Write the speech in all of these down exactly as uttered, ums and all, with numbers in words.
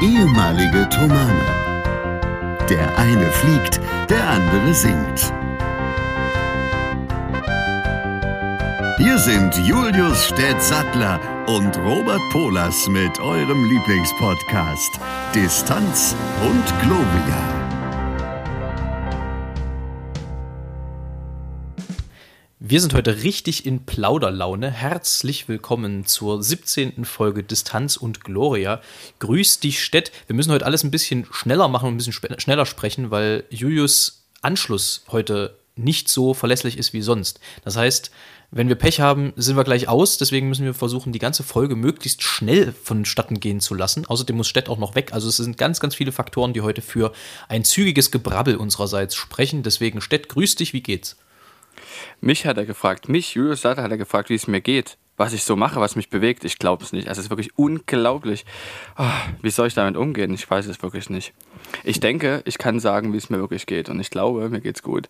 ehemalige Thomane. Der eine fliegt, der andere singt. Hier sind Julius Städt-Sattler und Robert Polas mit eurem Lieblingspodcast Distanz und Gloria. Wir sind heute richtig in Plauderlaune. Herzlich willkommen zur siebzehnten Folge Distanz und Gloria. Grüß dich, Städt. Wir müssen heute alles ein bisschen schneller machen und ein bisschen sp- schneller sprechen, weil Julius' Anschluss heute nicht so verlässlich ist wie sonst. Das heißt, wenn wir Pech haben, sind wir gleich aus. Deswegen müssen wir versuchen, die ganze Folge möglichst schnell vonstatten gehen zu lassen. Außerdem muss Städt auch noch weg. Also es sind ganz, ganz viele Faktoren, die heute für ein zügiges Gebrabbel unsererseits sprechen. Deswegen, Städt, grüß dich. Wie geht's? Mich hat er gefragt, mich, Julius Städt, hat er gefragt, wie es mir geht, was ich so mache, was mich bewegt. Ich glaube es nicht. Also es ist wirklich unglaublich. Oh, wie soll ich damit umgehen? Ich weiß es wirklich nicht. Ich denke, ich kann sagen, wie es mir wirklich geht. Und ich glaube, mir geht's gut.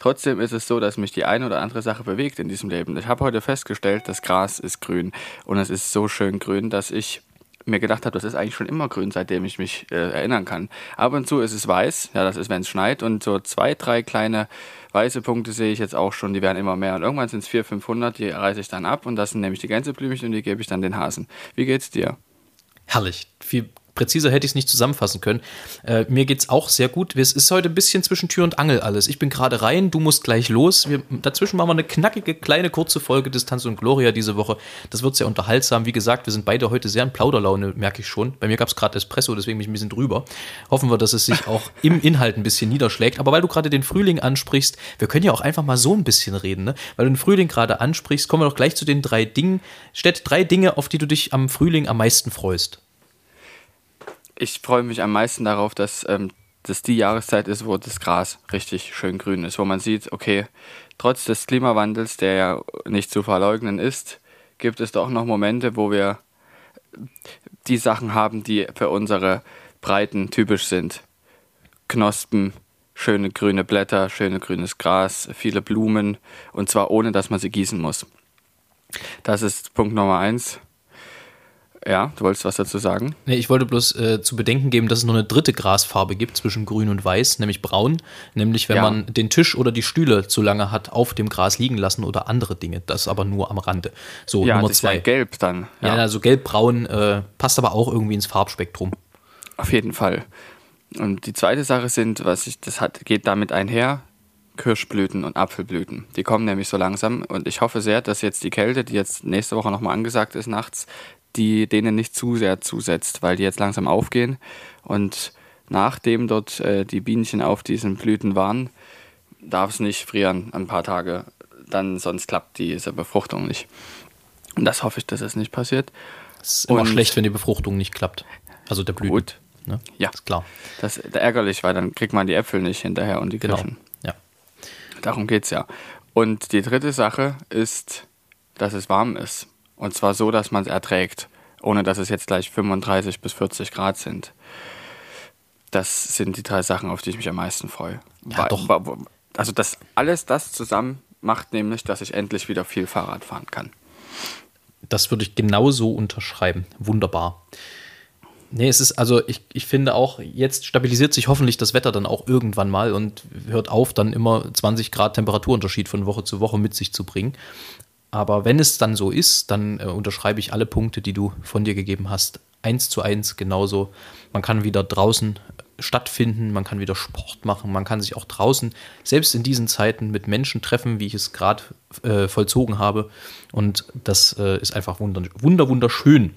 Trotzdem ist es so, dass mich die eine oder andere Sache bewegt in diesem Leben. Ich habe heute festgestellt, das Gras ist grün. Und es ist so schön grün, dass ich mir gedacht habe, das ist eigentlich schon immer grün, seitdem ich mich äh, erinnern kann. Ab und zu ist es weiß, ja, das ist, wenn es schneit, und so zwei, drei kleine weiße Punkte sehe ich jetzt auch schon, die werden immer mehr und irgendwann sind es vierhundert, fünfhundert, die reiße ich dann ab und das sind nämlich die Gänseblümchen und die gebe ich dann den Hasen. Wie geht's dir? Herrlich, viel präziser hätte ich es nicht zusammenfassen können. Äh, mir geht's auch sehr gut. Es ist heute ein bisschen zwischen Tür und Angel alles. Ich bin gerade rein, du musst gleich los. Wir, dazwischen machen wir eine knackige, kleine, kurze Folge Distanz und Gloria diese Woche. Das wird sehr unterhaltsam. Wie gesagt, wir sind beide heute sehr in Plauderlaune, merke ich schon. Bei mir gab es gerade Espresso, deswegen bin ich ein bisschen drüber. Hoffen wir, dass es sich auch im Inhalt ein bisschen niederschlägt. Aber weil du gerade den Frühling ansprichst, wir können ja auch einfach mal so ein bisschen reden, ne? Weil du den Frühling gerade ansprichst, kommen wir doch gleich zu den drei Dingen. Städt, drei Dinge, auf die du dich am Frühling am meisten freust. Ich freue mich am meisten darauf, dass ähm, das die Jahreszeit ist, wo das Gras richtig schön grün ist, wo man sieht, okay, trotz des Klimawandels, der ja nicht zu verleugnen ist, gibt es doch noch Momente, wo wir die Sachen haben, die für unsere Breiten typisch sind. Knospen, schöne grüne Blätter, schönes grünes Gras, viele Blumen, und zwar ohne, dass man sie gießen muss. Das ist Punkt Nummer eins. Ja, du wolltest was dazu sagen? Nee, ich wollte bloß äh, zu bedenken geben, dass es noch eine dritte Grasfarbe gibt zwischen grün und weiß, nämlich braun. Nämlich, wenn ja. man den Tisch oder die Stühle zu lange hat auf dem Gras liegen lassen oder andere Dinge. Das aber nur am Rande. So, ja, Nummer das zwei. Ist ja gelb dann. Ja, ja also gelb-braun äh, passt aber auch irgendwie ins Farbspektrum. Auf jeden Fall. Und die zweite Sache sind, was ich, das hat, geht damit einher, Kirschblüten und Apfelblüten. Die kommen nämlich so langsam. Und ich hoffe sehr, dass jetzt die Kälte, die jetzt nächste Woche nochmal angesagt ist nachts, die denen nicht zu sehr zusetzt, weil die jetzt langsam aufgehen und nachdem dort äh, die Bienchen auf diesen Blüten waren, darf es nicht frieren ein paar Tage, dann sonst klappt diese Befruchtung nicht. Und das hoffe ich, dass es nicht passiert. Es ist immer und schlecht, wenn die Befruchtung nicht klappt, also der Blüten. Gut. Ne? Ja, ist klar. Das ist ärgerlich, weil dann kriegt man die Äpfel nicht hinterher und die Kirschen. Genau. Ja. Darum geht's ja. Und die dritte Sache ist, dass es warm ist. Und zwar so, dass man es erträgt, ohne dass es jetzt gleich fünfunddreißig bis vierzig Grad sind. Das sind die drei Sachen, auf die ich mich am meisten freue. Ja, weil, doch. Also das, alles das zusammen macht nämlich, dass ich endlich wieder viel Fahrrad fahren kann. Das würde ich genauso unterschreiben. Wunderbar. Nee, es ist, also ich, ich finde auch, jetzt stabilisiert sich hoffentlich das Wetter dann auch irgendwann mal und hört auf, dann immer zwanzig Grad Temperaturunterschied von Woche zu Woche mit sich zu bringen. Aber wenn es dann so ist, dann äh, unterschreibe ich alle Punkte, die du von dir gegeben hast, eins zu eins genauso. Man kann wieder draußen stattfinden, man kann wieder Sport machen, man kann sich auch draußen, selbst in diesen Zeiten, mit Menschen treffen, wie ich es gerade äh, vollzogen habe. Und das äh, ist einfach wunder, wunder, wunderschön.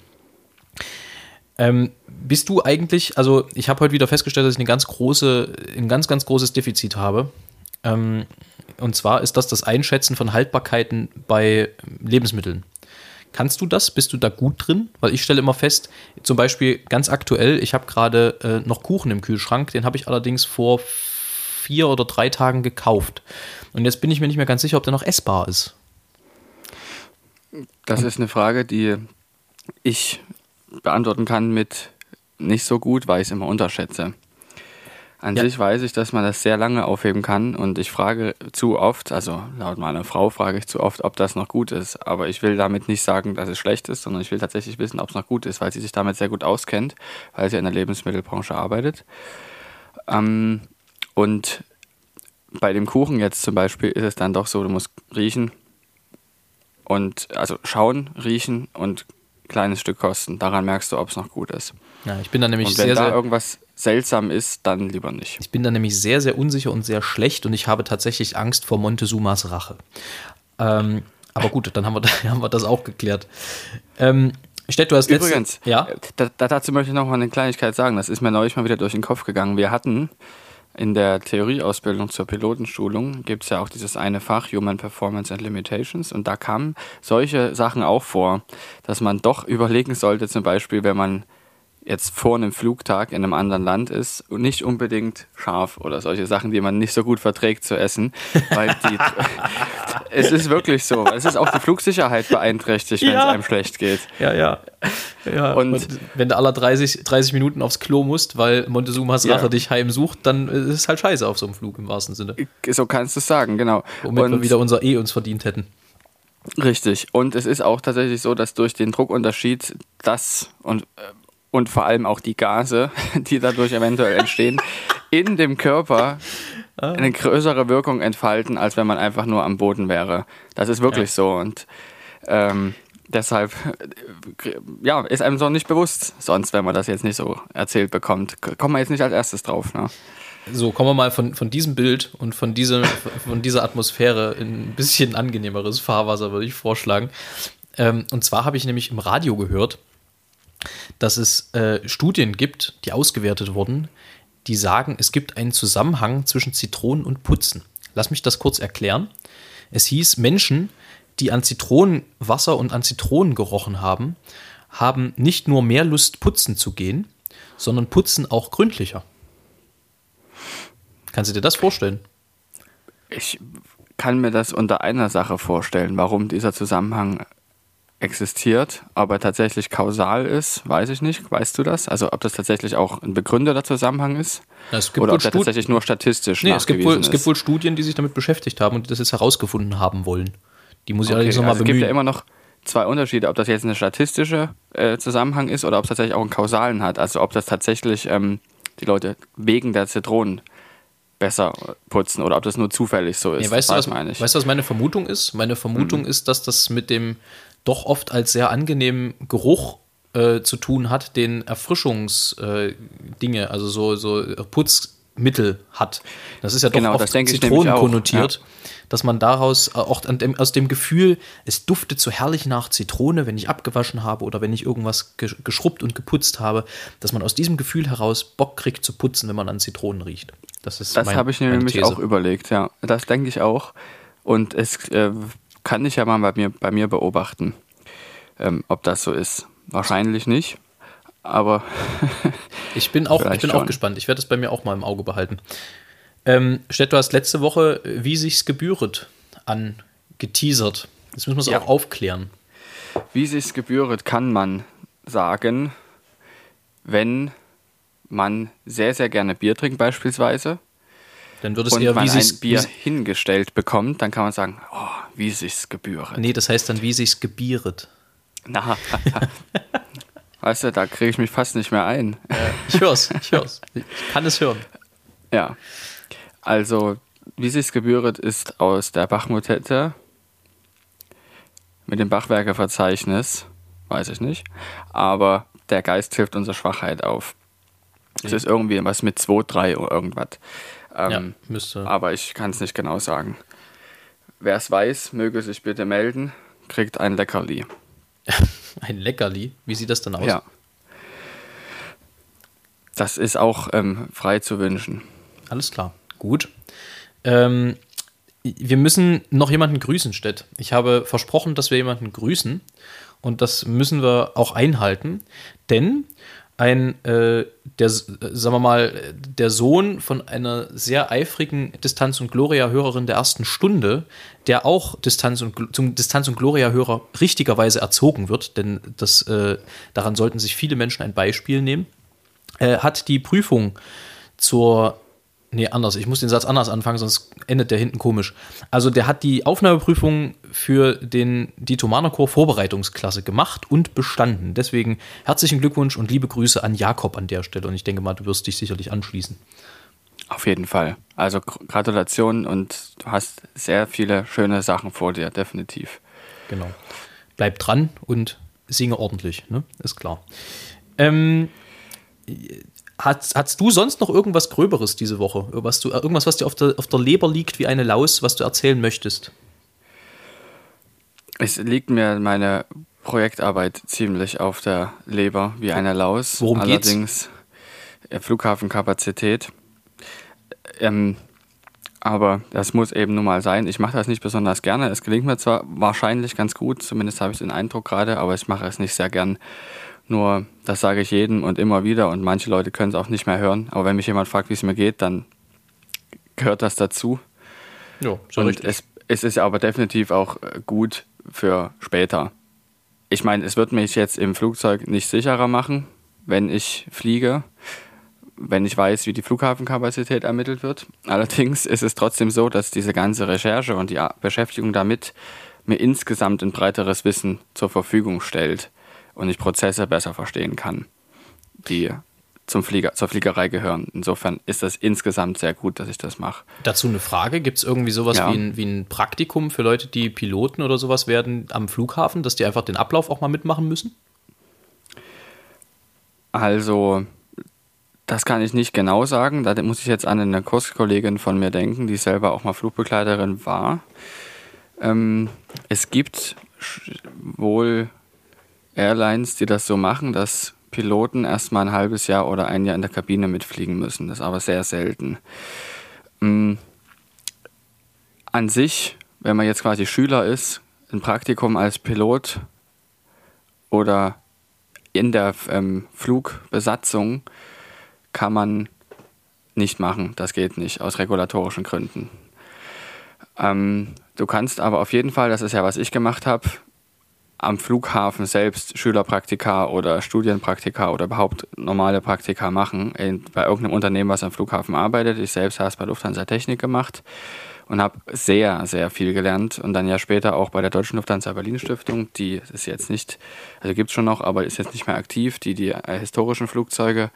Ähm, bist du eigentlich, also ich habe heute wieder festgestellt, dass ich eine ganz große, ein ganz, ganz großes Defizit habe. Ähm, Und zwar ist das das Einschätzen von Haltbarkeiten bei Lebensmitteln. Kannst du das? Bist du da gut drin? Weil ich stelle immer fest, zum Beispiel ganz aktuell, ich habe gerade äh, noch Kuchen im Kühlschrank, den habe ich allerdings vor vier oder drei Tagen gekauft. Und jetzt bin ich mir nicht mehr ganz sicher, ob der noch essbar ist. Das ist eine Frage, die ich beantworten kann mit nicht so gut, weil ich es immer unterschätze. An ja. sich weiß ich, dass man das sehr lange aufheben kann und ich frage zu oft, also laut meiner Frau frage ich zu oft, ob das noch gut ist. Aber ich will damit nicht sagen, dass es schlecht ist, sondern ich will tatsächlich wissen, ob es noch gut ist, weil sie sich damit sehr gut auskennt, weil sie in der Lebensmittelbranche arbeitet. Ähm, und bei dem Kuchen jetzt zum Beispiel ist es dann doch so, du musst riechen und also schauen, riechen und kleines Stück kosten. Daran merkst du, ob es noch gut ist. Ja, ich bin dann nämlich und wenn sehr, da sehr irgendwas seltsam ist, dann lieber nicht. Ich bin da nämlich sehr, sehr unsicher und sehr schlecht und ich habe tatsächlich Angst vor Montezumas Rache. Ähm, aber gut, dann haben wir, haben wir das auch geklärt. Ähm, Städt, du hast letzte... Übrigens, ja? da, dazu möchte ich noch mal eine Kleinigkeit sagen. Das ist mir neulich mal wieder durch den Kopf gegangen. Wir hatten in der Theorieausbildung zur Pilotenschulung gibt es ja auch dieses eine Fach Human Performance and Limitations und da kamen solche Sachen auch vor, dass man doch überlegen sollte, zum Beispiel, wenn man jetzt vor einem Flugtag in einem anderen Land ist und nicht unbedingt scharf oder solche Sachen, die man nicht so gut verträgt zu essen, weil die es ist wirklich so, es ist auch die Flugsicherheit beeinträchtigt, wenn ja. es einem schlecht geht. Ja, ja. ja. Und, und wenn du alle dreißig, dreißig Minuten aufs Klo musst, weil Montezumas Rache ja. dich heimsucht, dann ist es halt scheiße auf so einem Flug im wahrsten Sinne. So kannst du es sagen, genau. Womit und wir wieder unser E uns verdient hätten. Richtig. Und es ist auch tatsächlich so, dass durch den Druckunterschied das und Und vor allem auch die Gase, die dadurch eventuell entstehen, in dem Körper eine größere Wirkung entfalten, als wenn man einfach nur am Boden wäre. Das ist wirklich ja. so. Und ähm, deshalb ja, ist einem so nicht bewusst. Sonst, wenn man das jetzt nicht so erzählt bekommt, kommen wir jetzt nicht als erstes drauf. Ne? So, kommen wir mal von, von diesem Bild und von, diesem, von dieser Atmosphäre in ein bisschen angenehmeres Fahrwasser, würde ich vorschlagen. Ähm, und zwar habe ich nämlich im Radio gehört, dass es äh, Studien gibt, die ausgewertet wurden, die sagen, es gibt einen Zusammenhang zwischen Zitronen und Putzen. Lass mich das kurz erklären. Es hieß, Menschen, die an Zitronenwasser und an Zitronen gerochen haben, haben nicht nur mehr Lust, putzen zu gehen, sondern putzen auch gründlicher. Kannst du dir das vorstellen? Ich kann mir das unter einer Sache vorstellen, warum dieser Zusammenhang existiert, aber tatsächlich kausal ist, weiß ich nicht. Weißt du das? Also ob das tatsächlich auch ein begründeter Zusammenhang ist? Ja, es gibt oder ob der Studi- tatsächlich nur statistisch nee, nachgewiesen es gibt wohl, ist? Es gibt wohl Studien, die sich damit beschäftigt haben und das jetzt herausgefunden haben wollen. Die muss ich okay, allerdings nochmal also bemühen. Es gibt ja immer noch zwei Unterschiede, ob das jetzt ein statistischer äh, Zusammenhang ist oder ob es tatsächlich auch einen kausalen hat. Also ob das tatsächlich ähm, die Leute wegen der Zitronen besser putzen oder ob das nur zufällig so ist. Nee, weißt, du, was, meine ich. weißt du, was meine Vermutung ist? Meine Vermutung mhm. ist, dass das mit dem doch oft als sehr angenehmen Geruch äh, zu tun hat, den Erfrischungsdinge, äh, also so, so Putzmittel hat. Das ist ja doch genau, oft Zitronen konnotiert, ja. dass man daraus auch an dem, aus dem Gefühl, es duftet so herrlich nach Zitrone, wenn ich abgewaschen habe oder wenn ich irgendwas ge- geschrubbt und geputzt habe, dass man aus diesem Gefühl heraus Bock kriegt zu putzen, wenn man an Zitronen riecht. Das ist Das habe ich mir nämlich auch überlegt, ja. Das denke ich auch. Und es äh, kann ich ja mal bei mir, bei mir beobachten, ähm, ob das so ist. Wahrscheinlich nicht, aber ich bin auch, ich bin auch gespannt. Ich werde das bei mir auch mal im Auge behalten. Ähm, Städt, du hast letzte Woche "Wie sich's gebühret" angeteasert. Jetzt müssen wir es ja. auch aufklären. Wie sich's gebühret kann man sagen, wenn man sehr, sehr gerne Bier trinkt beispielsweise. Dann wird es und eher, man wie ein Bier wie hingestellt bekommt, dann kann man sagen, oh, wie sich's gebühret. Nee, das heißt dann, wie sich's gebieret. Na, weißt du, da kriege ich mich fast nicht mehr ein. Ich hör's, ich hör's. Ich kann es hören. Ja, also, wie sich's gebühret ist aus der Bach-Motette mit dem Bachwerke-Verzeichnis, weiß ich nicht, aber der Geist hilft unserer Schwachheit auf. Es ja. ist irgendwie was mit zwei, drei oder irgendwas. Ähm, ja, müsste. Aber ich kann es nicht genau sagen. Wer es weiß, möge sich bitte melden, kriegt ein Leckerli. Ein Leckerli? Wie sieht das denn aus? Ja. Das ist auch ähm, frei zu wünschen. Alles klar, gut. Ähm, wir müssen noch jemanden grüßen, Städt. Ich habe versprochen, dass wir jemanden grüßen und das müssen wir auch einhalten, denn ein, äh, der, sagen wir mal, der Sohn von einer sehr eifrigen Distanz- und Gloria-Hörerin der ersten Stunde, der auch Distanz- und, zum Distanz- und Gloria-Hörer richtigerweise erzogen wird, denn das, äh, daran sollten sich viele Menschen ein Beispiel nehmen, äh, hat die Prüfung zur Nee, anders. Ich muss den Satz anders anfangen, sonst endet der hinten komisch. Also der hat die Aufnahmeprüfung für den, die Thomana Chor Vorbereitungsklasse gemacht und bestanden. Deswegen herzlichen Glückwunsch und liebe Grüße an Jakob an der Stelle. Und ich denke mal, du wirst dich sicherlich anschließen. Auf jeden Fall. Also Gratulation und du hast sehr viele schöne Sachen vor dir, definitiv. Genau. Bleib dran und singe ordentlich, ne? Ist klar. Ähm... Hast, hast du sonst noch irgendwas Gröberes diese Woche? Was du, irgendwas, was dir auf der, auf der Leber liegt wie eine Laus, was du erzählen möchtest? Es liegt mir meine Projektarbeit ziemlich auf der Leber wie eine Laus. Worum geht's? Allerdings Flughafenkapazität. Ähm, aber das muss eben nun mal sein. Ich mache das nicht besonders gerne. Es gelingt mir zwar wahrscheinlich ganz gut, zumindest habe ich den Eindruck gerade, aber ich mache es nicht sehr gern. Nur, das sage ich jedem und immer wieder und manche Leute können es auch nicht mehr hören. Aber wenn mich jemand fragt, wie es mir geht, dann gehört das dazu. Ja, schon richtig. Es, es ist aber definitiv auch gut für später. Ich meine, es wird mich jetzt im Flugzeug nicht sicherer machen, wenn ich fliege, wenn ich weiß, wie die Flughafenkapazität ermittelt wird. Allerdings ist es trotzdem so, dass diese ganze Recherche und die Beschäftigung damit mir insgesamt ein breiteres Wissen zur Verfügung stellt. Und ich Prozesse besser verstehen kann, die zum Flieger, zur Fliegerei gehören. Insofern ist das insgesamt sehr gut, dass ich das mache. Dazu eine Frage, gibt es irgendwie sowas ja. wie, ein, wie ein Praktikum für Leute, die Piloten oder sowas werden am Flughafen, dass die einfach den Ablauf auch mal mitmachen müssen? Also, das kann ich nicht genau sagen. Da muss ich jetzt an eine Kurskollegin von mir denken, die selber auch mal Flugbegleiterin war. Ähm, es gibt wohl Airlines, die das so machen, dass Piloten erstmal ein halbes Jahr oder ein Jahr in der Kabine mitfliegen müssen. Das ist aber sehr selten. Mhm. An sich, wenn man jetzt quasi Schüler ist, ein Praktikum als Pilot oder in der ähm, Flugbesatzung kann man nicht machen. Das geht nicht, aus regulatorischen Gründen. Ähm, du kannst aber auf jeden Fall, das ist ja, was ich gemacht habe, am Flughafen selbst Schülerpraktika oder Studienpraktika oder überhaupt normale Praktika machen, bei irgendeinem Unternehmen, was am Flughafen arbeitet. Ich selbst habe es bei Lufthansa Technik gemacht und habe sehr, sehr viel gelernt und dann ja später auch bei der Deutschen Lufthansa Berlin Stiftung, die ist jetzt nicht, also gibt es schon noch, aber ist jetzt nicht mehr aktiv, die die historischen Flugzeuge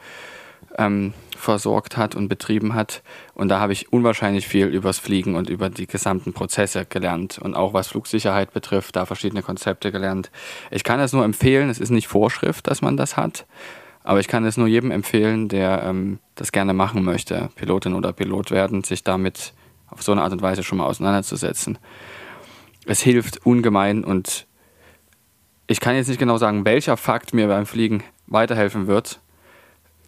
ähm, versorgt hat und betrieben hat. Und da habe ich unwahrscheinlich viel übers Fliegen und über die gesamten Prozesse gelernt und auch was Flugsicherheit betrifft, da verschiedene Konzepte gelernt. Ich kann es nur empfehlen, es ist nicht Vorschrift, dass man das hat, aber ich kann es nur jedem empfehlen, der ähm, das gerne machen möchte, Pilotin oder Pilot werden, sich damit auf so eine Art und Weise schon mal auseinanderzusetzen. Es hilft ungemein und ich kann jetzt nicht genau sagen, welcher Fakt mir beim Fliegen weiterhelfen wird,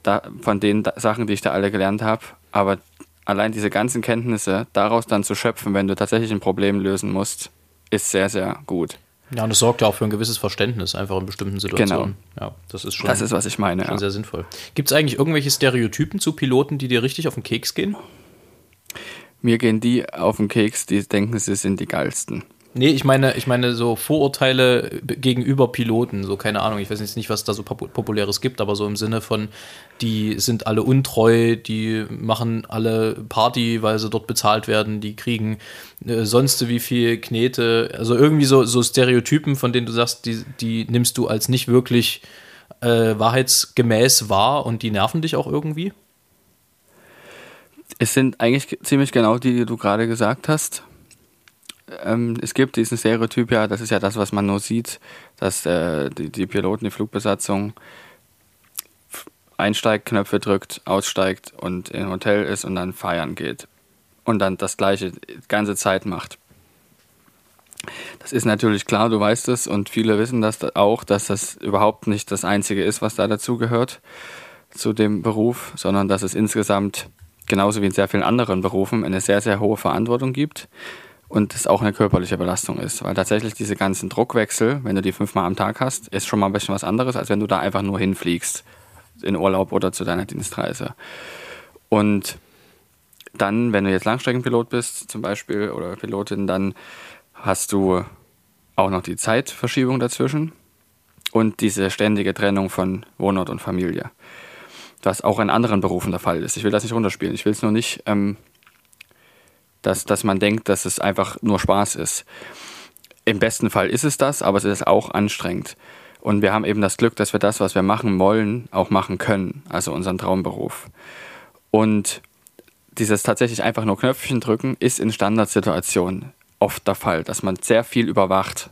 Da, von den da, Sachen, die ich da alle gelernt habe, aber allein diese ganzen Kenntnisse, daraus dann zu schöpfen, wenn du tatsächlich ein Problem lösen musst, ist sehr, sehr gut. Ja, und es sorgt ja auch für ein gewisses Verständnis, einfach in bestimmten Situationen. Genau. Ja, das ist schon, das ist, was ich meine, schon ja. sehr sinnvoll. Gibt es eigentlich irgendwelche Stereotypen zu Piloten, die dir richtig auf den Keks gehen? Mir gehen die auf den Keks, die denken, sie sind die geilsten. Nee, ich meine, ich meine so Vorurteile gegenüber Piloten, so keine Ahnung, ich weiß jetzt nicht, was da so Populäres gibt, aber so im Sinne von, die sind alle untreu, die machen alle Party, weil sie dort bezahlt werden, die kriegen äh, sonst wie viel Knete, also irgendwie so, so Stereotypen, von denen du sagst, die, die nimmst du als nicht wirklich äh, wahrheitsgemäß wahr und die nerven dich auch irgendwie? Es sind eigentlich ziemlich genau die, die du gerade gesagt hast. Es gibt diesen Stereotyp, ja, das ist ja das, was man nur sieht, dass äh, die, die Piloten, die Flugbesatzung einsteigt, Knöpfe drückt, aussteigt und im Hotel ist und dann feiern geht. Und dann das Gleiche die ganze Zeit macht. Das ist natürlich klar, du weißt es und viele wissen das auch, dass das überhaupt nicht das Einzige ist, was da dazu gehört, zu dem Beruf, sondern dass es insgesamt, genauso wie in sehr vielen anderen Berufen, eine sehr, sehr hohe Verantwortung gibt. Und es auch eine körperliche Belastung ist, weil tatsächlich diese ganzen Druckwechsel, wenn du die fünfmal am Tag hast, ist schon mal ein bisschen was anderes, als wenn du da einfach nur hinfliegst in Urlaub oder zu deiner Dienstreise. Und dann, wenn du jetzt Langstreckenpilot bist zum Beispiel oder Pilotin, dann hast du auch noch die Zeitverschiebung dazwischen und diese ständige Trennung von Wohnort und Familie. was auch in anderen Berufen der Fall ist. Ich will das nicht runterspielen. Ich will es nur nicht, ähm, dass, dass man denkt, dass es einfach nur Spaß ist. Im besten Fall ist es das, aber es ist auch anstrengend. Und wir haben eben das Glück, dass wir das, was wir machen wollen, auch machen können. Also unseren Traumberuf. Und dieses tatsächlich einfach nur Knöpfchen drücken ist in Standardsituationen oft der Fall, dass man sehr viel überwacht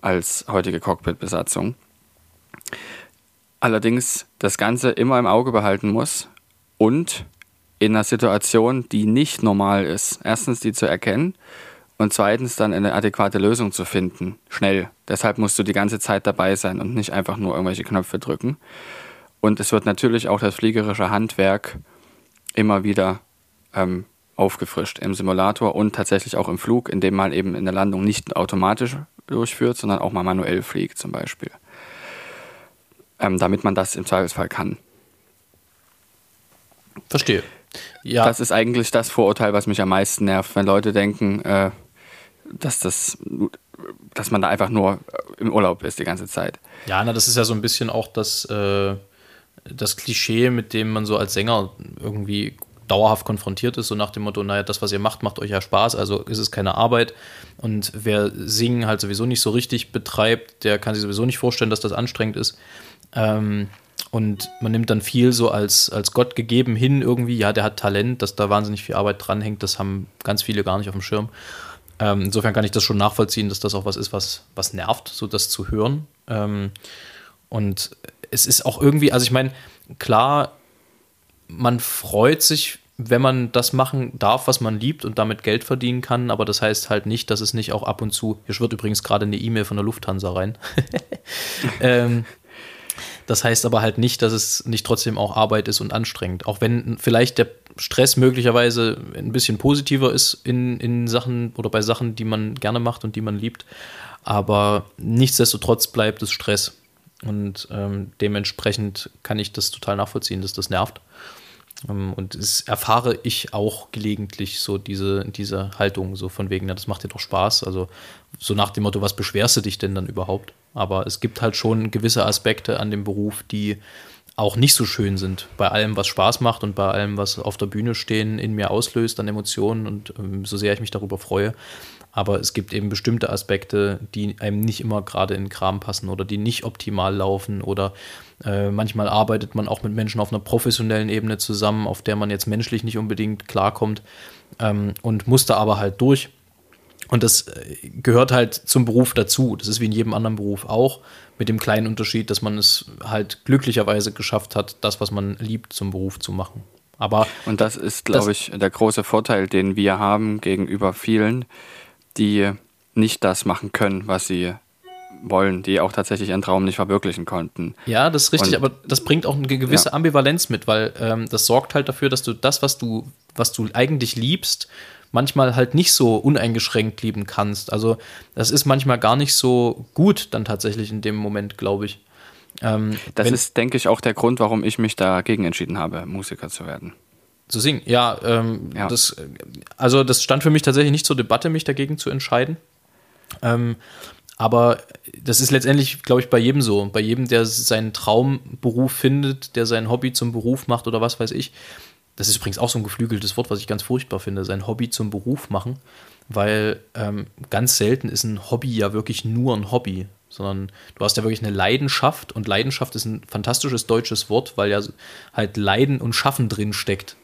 als heutige Cockpitbesatzung. Allerdings das Ganze immer im Auge behalten muss und in einer Situation, die nicht normal ist, erstens die zu erkennen und zweitens dann eine adäquate Lösung zu finden, schnell. Deshalb musst du die ganze Zeit dabei sein und nicht einfach nur irgendwelche Knöpfe drücken. Und es wird natürlich auch das fliegerische Handwerk immer wieder ähm, aufgefrischt im Simulator und tatsächlich auch im Flug, indem man eben in der Landung nicht automatisch durchführt, sondern auch mal manuell fliegt zum Beispiel. Ähm, damit man das im Zweifelsfall kann. Verstehe. Ja. Das ist eigentlich das Vorurteil, was mich am meisten nervt, wenn Leute denken, äh, dass das, dass man da einfach nur im Urlaub ist die ganze Zeit. Ja, na, das ist ja so ein bisschen auch das, äh, das Klischee, mit dem man so als Sänger irgendwie dauerhaft konfrontiert ist, so nach dem Motto, naja, das, was ihr macht, macht euch ja Spaß, also ist es keine Arbeit. Und wer Singen halt sowieso nicht so richtig betreibt, der kann sich sowieso nicht vorstellen, dass das anstrengend ist. Ähm, und man nimmt dann viel so als, als Gott gegeben hin irgendwie, ja, der hat Talent, dass da wahnsinnig viel Arbeit dranhängt, das haben ganz viele gar nicht auf dem Schirm. Ähm, insofern kann ich das schon nachvollziehen, dass das auch was ist, was, was nervt, so das zu hören. Ähm, und es ist auch irgendwie, also ich meine, klar, man freut sich, wenn man das machen darf, was man liebt und damit Geld verdienen kann, aber das heißt halt nicht, dass es nicht auch ab und zu, hier schwirrt übrigens gerade eine E-Mail von der Lufthansa rein, ähm, das heißt aber halt nicht, dass es nicht trotzdem auch Arbeit ist und anstrengend, auch wenn vielleicht der Stress möglicherweise ein bisschen positiver ist in, in Sachen oder bei Sachen, die man gerne macht und die man liebt, aber nichtsdestotrotz bleibt es Stress und ähm, dementsprechend kann ich das total nachvollziehen, dass das nervt. Und das erfahre ich auch gelegentlich so diese, diese Haltung, so von wegen, na, das macht dir doch Spaß. Also so nach dem Motto, was beschwerst du dich denn dann überhaupt? Aber es gibt halt schon gewisse Aspekte an dem Beruf, die auch nicht so schön sind. Bei allem, was Spaß macht und bei allem, was auf der Bühne stehen, in mir auslöst an Emotionen und ähm, so sehr ich mich darüber freue. Aber es gibt eben bestimmte Aspekte, die einem nicht immer gerade in den Kram passen oder die nicht optimal laufen oder äh, manchmal arbeitet man auch mit Menschen auf einer professionellen Ebene zusammen, auf der man jetzt menschlich nicht unbedingt klarkommt ähm, und muss da aber halt durch. Und das gehört halt zum Beruf dazu. Das ist wie in jedem anderen Beruf auch, mit dem kleinen Unterschied, dass man es halt glücklicherweise geschafft hat, das, was man liebt, zum Beruf zu machen. Aber und das ist, glaube ich, der große Vorteil, den wir haben gegenüber vielen, die nicht das machen können, was sie wollen, die auch tatsächlich ihren Traum nicht verwirklichen konnten. Ja, das ist richtig, und, aber das bringt auch eine gewisse ja. Ambivalenz mit, weil ähm, das sorgt halt dafür, dass du das, was du, was du eigentlich liebst, manchmal halt nicht so uneingeschränkt lieben kannst. Also das ist manchmal gar nicht so gut dann tatsächlich in dem Moment, glaube ich. Ähm, das ist, denke ich, auch der Grund, warum ich mich dagegen entschieden habe, Musiker zu werden. Zu singen, ja, ähm, ja. Das, also das stand für mich tatsächlich nicht zur Debatte, mich dagegen zu entscheiden. Ähm, aber das ist letztendlich, glaube ich, bei jedem so. Bei jedem, der seinen Traumberuf findet, der sein Hobby zum Beruf macht oder was weiß ich. Das ist übrigens auch so ein geflügeltes Wort, was ich ganz furchtbar finde, sein Hobby zum Beruf machen, weil ähm, ganz selten ist ein Hobby ja wirklich nur ein Hobby, sondern du hast ja wirklich eine Leidenschaft und Leidenschaft ist ein fantastisches deutsches Wort, weil ja halt Leiden und Schaffen drin steckt.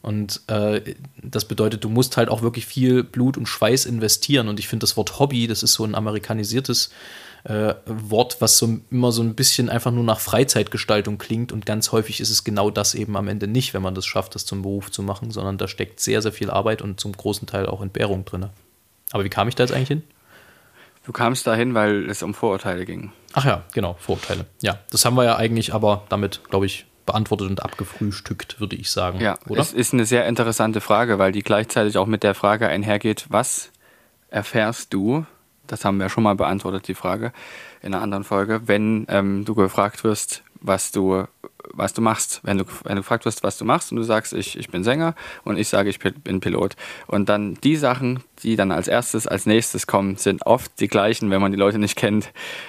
Und äh, das bedeutet, du musst halt auch wirklich viel Blut und Schweiß investieren. Und ich finde das Wort Hobby, das ist so ein amerikanisiertes äh, Wort, was so immer so ein bisschen einfach nur nach Freizeitgestaltung klingt. Und ganz häufig ist es genau das eben am Ende nicht, wenn man das schafft, das zum Beruf zu machen, sondern da steckt sehr, sehr viel Arbeit und zum großen Teil auch Entbehrung drin. Aber wie kam ich da jetzt eigentlich hin? Du kamst da hin, weil es um Vorurteile ging. Ach ja, genau, Vorurteile. Ja, das haben wir ja eigentlich aber damit, glaube ich, beantwortet und abgefrühstückt, würde ich sagen. Ja, oder? Es ist eine sehr interessante Frage, weil die gleichzeitig auch mit der Frage einhergeht, was erfährst du, das haben wir schon mal beantwortet, die Frage, in einer anderen Folge, wenn ähm, du gefragt wirst, was du, was du machst. Wenn du, wenn du gefragt wirst, was du machst und du sagst, ich, ich bin Sänger und ich sage, ich bin Pilot. Und dann die Sachen, die dann als erstes, als nächstes kommen, sind oft die gleichen, wenn man die Leute nicht kennt.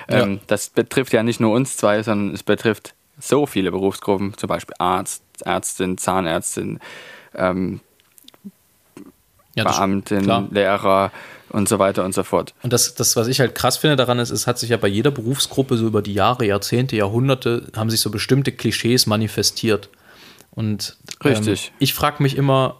Ja. Ähm, das betrifft ja nicht nur uns zwei, sondern es betrifft so viele Berufsgruppen, zum Beispiel Arzt, Ärztin, Zahnärztin, ähm, ja, Beamtin, klar. Lehrer und so weiter und so fort. Und das, das, was ich halt krass finde daran ist, es hat sich ja bei jeder Berufsgruppe so über die Jahre, Jahrzehnte, Jahrhunderte haben sich so bestimmte Klischees manifestiert. Und ähm, Richtig. ich frage mich immer,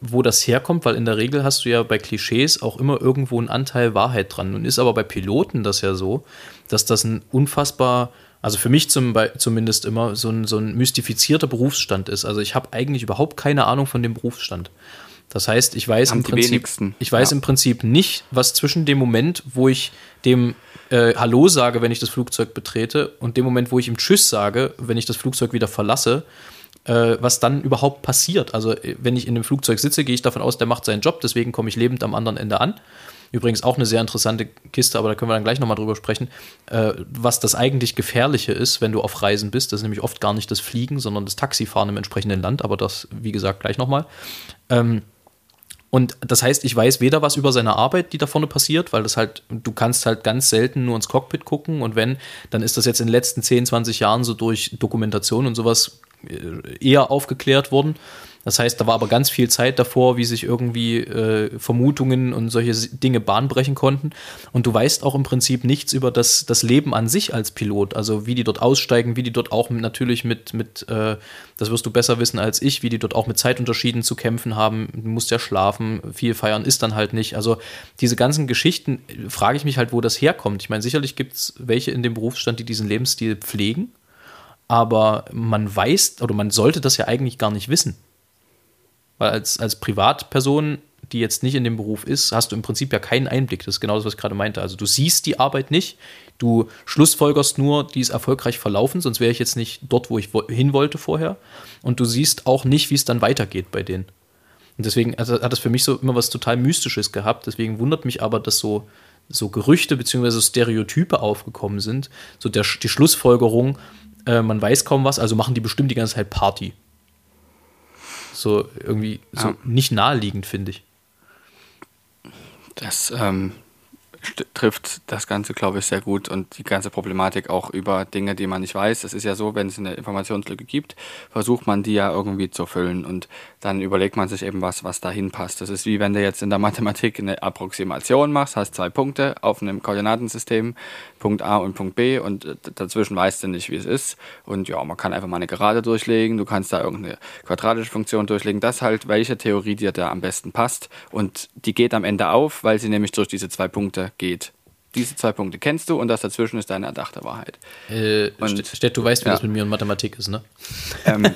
wo das herkommt, weil in der Regel hast du ja bei Klischees auch immer irgendwo einen Anteil Wahrheit dran. Nun ist aber bei Piloten das ja so, dass das ein unfassbar, also für mich zum, zumindest immer so ein, so ein mystifizierter Berufsstand ist. Also ich habe eigentlich überhaupt keine Ahnung von dem Berufsstand. Das heißt, ich weiß, im Prinzip, ich weiß ja. im Prinzip nicht, was zwischen dem Moment, wo ich dem äh, Hallo sage, wenn ich das Flugzeug betrete, und dem Moment, wo ich ihm Tschüss sage, wenn ich das Flugzeug wieder verlasse, äh, was dann überhaupt passiert. Also wenn ich in dem Flugzeug sitze, gehe ich davon aus, der macht seinen Job, deswegen komme ich lebend am anderen Ende an. Übrigens auch eine sehr interessante Kiste, aber da können wir dann gleich nochmal drüber sprechen, äh, was das eigentlich Gefährliche ist, wenn du auf Reisen bist. Das ist nämlich oft gar nicht das Fliegen, sondern das Taxifahren im entsprechenden Land, aber das, wie gesagt, gleich nochmal. Ähm, Und das heißt, ich weiß weder was über seine Arbeit, die da vorne passiert, weil das halt, du kannst halt ganz selten nur ins Cockpit gucken, und wenn, dann ist das jetzt in den letzten zehn, zwanzig Jahren so durch Dokumentation und sowas eher aufgeklärt worden. Das heißt, da war aber ganz viel Zeit davor, wie sich irgendwie äh, Vermutungen und solche Dinge Bahn brechen konnten. Und du weißt auch im Prinzip nichts über das, das Leben an sich als Pilot. Also wie die dort aussteigen, wie die dort auch mit, natürlich mit, mit äh, das wirst du besser wissen als ich, wie die dort auch mit Zeitunterschieden zu kämpfen haben. Du musst ja schlafen, viel feiern ist dann halt nicht. Also diese ganzen Geschichten, frage ich mich halt, wo das herkommt. Ich meine, sicherlich gibt es welche in dem Berufsstand, die diesen Lebensstil pflegen. Aber man weiß, oder man sollte das ja eigentlich gar nicht wissen. Weil als, als Privatperson, die jetzt nicht in dem Beruf ist, hast du im Prinzip ja keinen Einblick. Das ist genau das, was ich gerade meinte. Also du siehst die Arbeit nicht, du schlussfolgerst nur, die ist erfolgreich verlaufen, sonst wäre ich jetzt nicht dort, wo ich hin wollte vorher. Und du siehst auch nicht, wie es dann weitergeht bei denen. Und deswegen also hat das für mich so immer was total Mystisches gehabt. Deswegen wundert mich aber, dass so, so Gerüchte bzw. Stereotype aufgekommen sind. So der, die Schlussfolgerung, äh, man weiß kaum was, also machen die bestimmt die ganze Zeit Party. So irgendwie so ja. nicht naheliegend, finde ich. Das ähm, st- trifft das Ganze, glaube ich, sehr gut, und die ganze Problematik auch über Dinge, die man nicht weiß. Es ist ja so, wenn es eine Informationslücke gibt, versucht man die ja irgendwie zu füllen, und dann überlegt man sich eben was, was dahin passt. Das ist wie wenn du jetzt in der Mathematik eine Approximation machst, hast zwei Punkte auf einem Koordinatensystem, Punkt A und Punkt B, und dazwischen weißt du nicht, wie es ist. Und ja, man kann einfach mal eine Gerade durchlegen, du kannst da irgendeine quadratische Funktion durchlegen, das halt, welche Theorie dir da am besten passt. Und die geht am Ende auf, weil sie nämlich durch diese zwei Punkte geht. Diese zwei Punkte kennst du, und das dazwischen ist deine erdachte Wahrheit. Äh, und, Städt, du weißt, wie ja. das mit mir und Mathematik ist, ne? Ähm,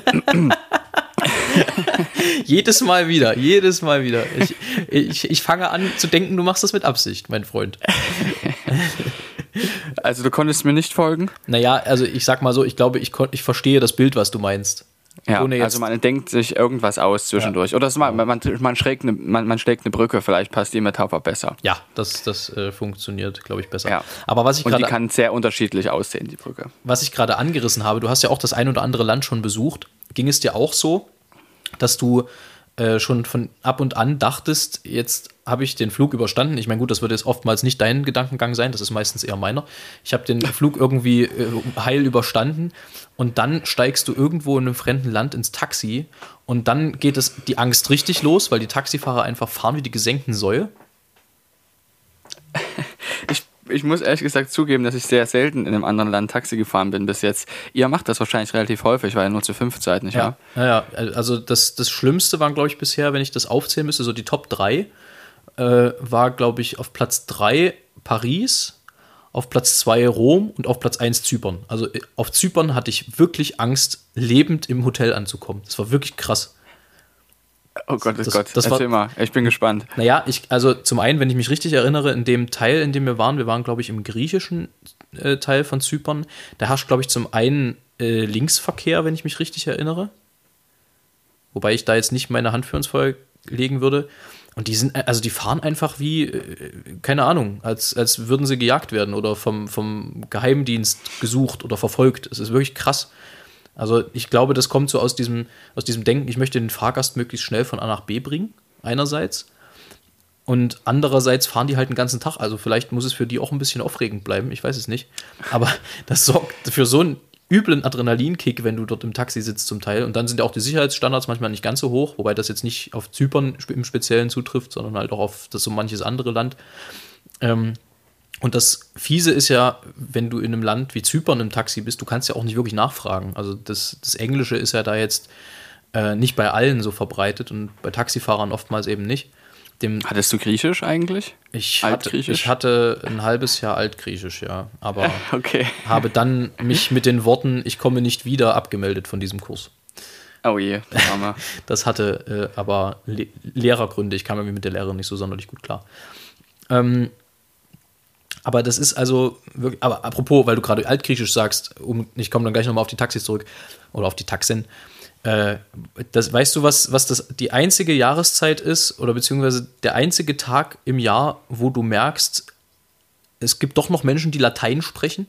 jedes Mal wieder, jedes Mal wieder. Ich, ich, ich fange an zu denken, du machst das mit Absicht, mein Freund. Also du konntest mir nicht folgen? Naja, also ich sag mal so, ich glaube, ich, kon- ich verstehe das Bild, was du meinst. Ja, also man denkt sich irgendwas aus zwischendurch. Ja. Oder so, man, man, man, schlägt eine, man, man schlägt eine Brücke, vielleicht passt die Metapher besser. Ja, das, das äh, funktioniert, glaube ich, besser. Ja. Aber was ich Und die an- kann sehr unterschiedlich aussehen, die Brücke. Was ich gerade angerissen habe, du hast ja auch das ein oder andere Land schon besucht. Ging es dir auch so, dass du äh, schon von ab und an dachtest, jetzt habe ich den Flug überstanden? Ich meine, gut, das wird jetzt oftmals nicht dein Gedankengang sein, das ist meistens eher meiner. Ich habe den Flug irgendwie äh, heil überstanden, und dann steigst du irgendwo in einem fremden Land ins Taxi, und dann geht es die Angst richtig los, weil die Taxifahrer einfach fahren wie die gesenkten Säue. Ich Ich muss ehrlich gesagt zugeben, dass ich sehr selten in einem anderen Land Taxi gefahren bin bis jetzt. Ihr macht das wahrscheinlich relativ häufig, weil ihr nur zu fünf seid, nicht wahr? Ja, ja, also das, das Schlimmste waren, glaube ich, bisher, wenn ich das aufzählen müsste, so die Top drei, äh, war, glaube ich, auf Platz drei Paris, auf Platz zwei Rom und auf Platz eins Zypern. Also auf Zypern hatte ich wirklich Angst, lebend im Hotel anzukommen. Das war wirklich krass. Oh Gott, oh das, Gott, das erzähl war, mal, ich bin gespannt. Naja, ich, also zum einen, wenn ich mich richtig erinnere, in dem Teil, in dem wir waren, wir waren, glaube ich, im griechischen äh, Teil von Zypern, da herrscht, glaube ich, zum einen äh, Linksverkehr, wenn ich mich richtig erinnere, wobei ich da jetzt nicht meine Hand für ins Feuer legen würde, und die sind, also die fahren einfach wie, äh, keine Ahnung, als, als würden sie gejagt werden oder vom, vom Geheimdienst gesucht oder verfolgt. Es ist wirklich krass. Also ich glaube, das kommt so aus diesem, aus diesem Denken, ich möchte den Fahrgast möglichst schnell von A nach B bringen, einerseits. Und andererseits fahren die halt den ganzen Tag. Also vielleicht muss es für die auch ein bisschen aufregend bleiben, ich weiß es nicht. Aber das sorgt für so einen üblen Adrenalinkick, wenn du dort im Taxi sitzt zum Teil. Und dann sind ja auch die Sicherheitsstandards manchmal nicht ganz so hoch, wobei das jetzt nicht auf Zypern im Speziellen zutrifft, sondern halt auch auf das so manches andere Land. Ähm, und das Fiese ist ja, wenn du in einem Land wie Zypern im Taxi bist, du kannst ja auch nicht wirklich nachfragen. Also das, das Englische ist ja da jetzt äh, nicht bei allen so verbreitet und bei Taxifahrern oftmals eben nicht. Dem, Hattest du Griechisch eigentlich? Ich hatte, ich hatte ein halbes Jahr Altgriechisch, ja. Aber okay. Habe dann mich mit den Worten, ich komme nicht wieder, abgemeldet von diesem Kurs. Oh je, Hammer. Das hatte äh, aber Le- Lehrergründe. Ich kam irgendwie mit der Lehrerin nicht so sonderlich gut klar. Ähm, aber das ist also wirklich, aber apropos, weil du gerade Altgriechisch sagst, um, ich komme dann gleich nochmal auf die Taxis zurück oder auf die Taxen. Das, weißt du, was, was das die einzige Jahreszeit ist oder beziehungsweise der einzige Tag im Jahr, wo du merkst, es gibt doch noch Menschen, die Latein sprechen?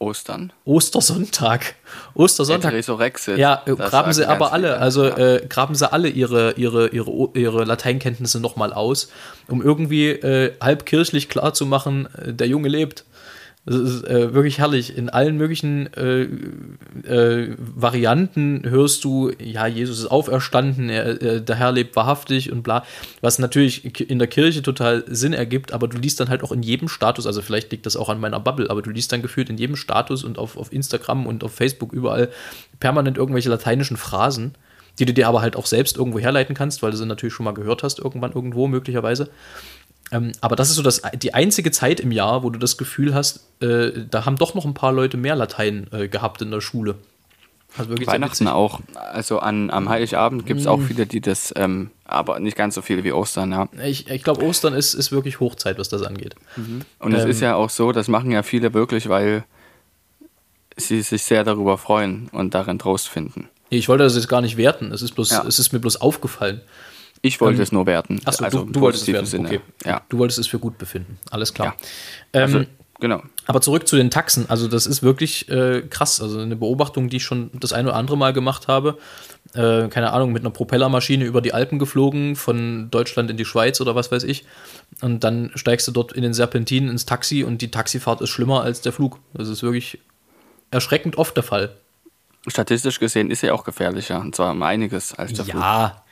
Ostern. Ostersonntag. Ostersonntag. Resurrexit. Ja, äh, graben sie aber alle, viele. also äh, graben sie alle ihre, ihre, ihre, ihre Lateinkenntnisse nochmal aus, um irgendwie äh, halbkirchlich klarzumachen, der Junge lebt. Das ist äh, wirklich herrlich. In allen möglichen äh, äh, Varianten hörst du, ja, Jesus ist auferstanden, er, äh, der Herr lebt wahrhaftig und bla. Was natürlich in der Kirche total Sinn ergibt, aber du liest dann halt auch in jedem Status, also vielleicht liegt das auch an meiner Bubble, aber du liest dann gefühlt in jedem Status und auf, auf Instagram und auf Facebook überall permanent irgendwelche lateinischen Phrasen, die du dir aber halt auch selbst irgendwo herleiten kannst, weil du sie natürlich schon mal gehört hast, irgendwann irgendwo möglicherweise. Ähm, aber das ist so das, die einzige Zeit im Jahr, wo du das Gefühl hast, äh, da haben doch noch ein paar Leute mehr Latein äh, gehabt in der Schule. Also wirklich Weihnachten auch. Also an, am Heiligabend gibt es mm. auch viele, die das, ähm, aber nicht ganz so viele wie Ostern, ja. Ich, ich glaube, Ostern ist, ist wirklich Hochzeit, was das angeht. Mhm. Und ähm, es ist ja auch so, das machen ja viele wirklich, weil sie sich sehr darüber freuen und darin Trost finden. Ich wollte das jetzt gar nicht werten, es ist, bloß, ja. es ist mir bloß aufgefallen. Ich wollte ähm, es nur werten. Achso, also du, du wolltest es werten, Sinne. Okay. Ja. Du wolltest es für gut befinden, alles klar. Ja. Also, ähm, genau. Aber zurück zu den Taxen, also das ist wirklich äh, krass, also eine Beobachtung, die ich schon das ein oder andere Mal gemacht habe, äh, keine Ahnung, mit einer Propellermaschine über die Alpen geflogen, von Deutschland in die Schweiz oder was weiß ich, und dann steigst du dort in den Serpentinen ins Taxi und die Taxifahrt ist schlimmer als der Flug. Das ist wirklich erschreckend oft der Fall. Statistisch gesehen ist sie auch gefährlicher, und zwar um einiges als der ja. Flug. Ja,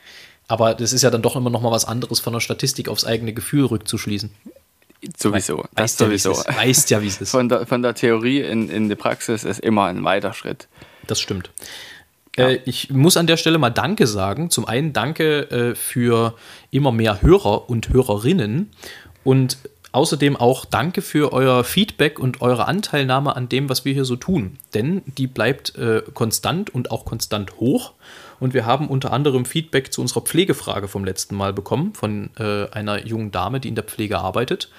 aber das ist ja dann doch immer noch mal was anderes, von der Statistik aufs eigene Gefühl rückzuschließen. Sowieso. Weißt ja, wie es ist. Weißt ja, wie es ist. Von der, von der Theorie in, in die Praxis ist immer ein weiter Schritt. Das stimmt. Ja. Äh, ich muss an der Stelle mal Danke sagen. Zum einen Danke äh, für immer mehr Hörer und Hörerinnen und außerdem auch Danke für euer Feedback und eure Anteilnahme an dem, was wir hier so tun. Denn die bleibt äh, konstant und auch konstant hoch. Und wir haben unter anderem Feedback zu unserer Pflegefrage vom letzten Mal bekommen von äh, einer jungen Dame, die in der Pflege arbeitet,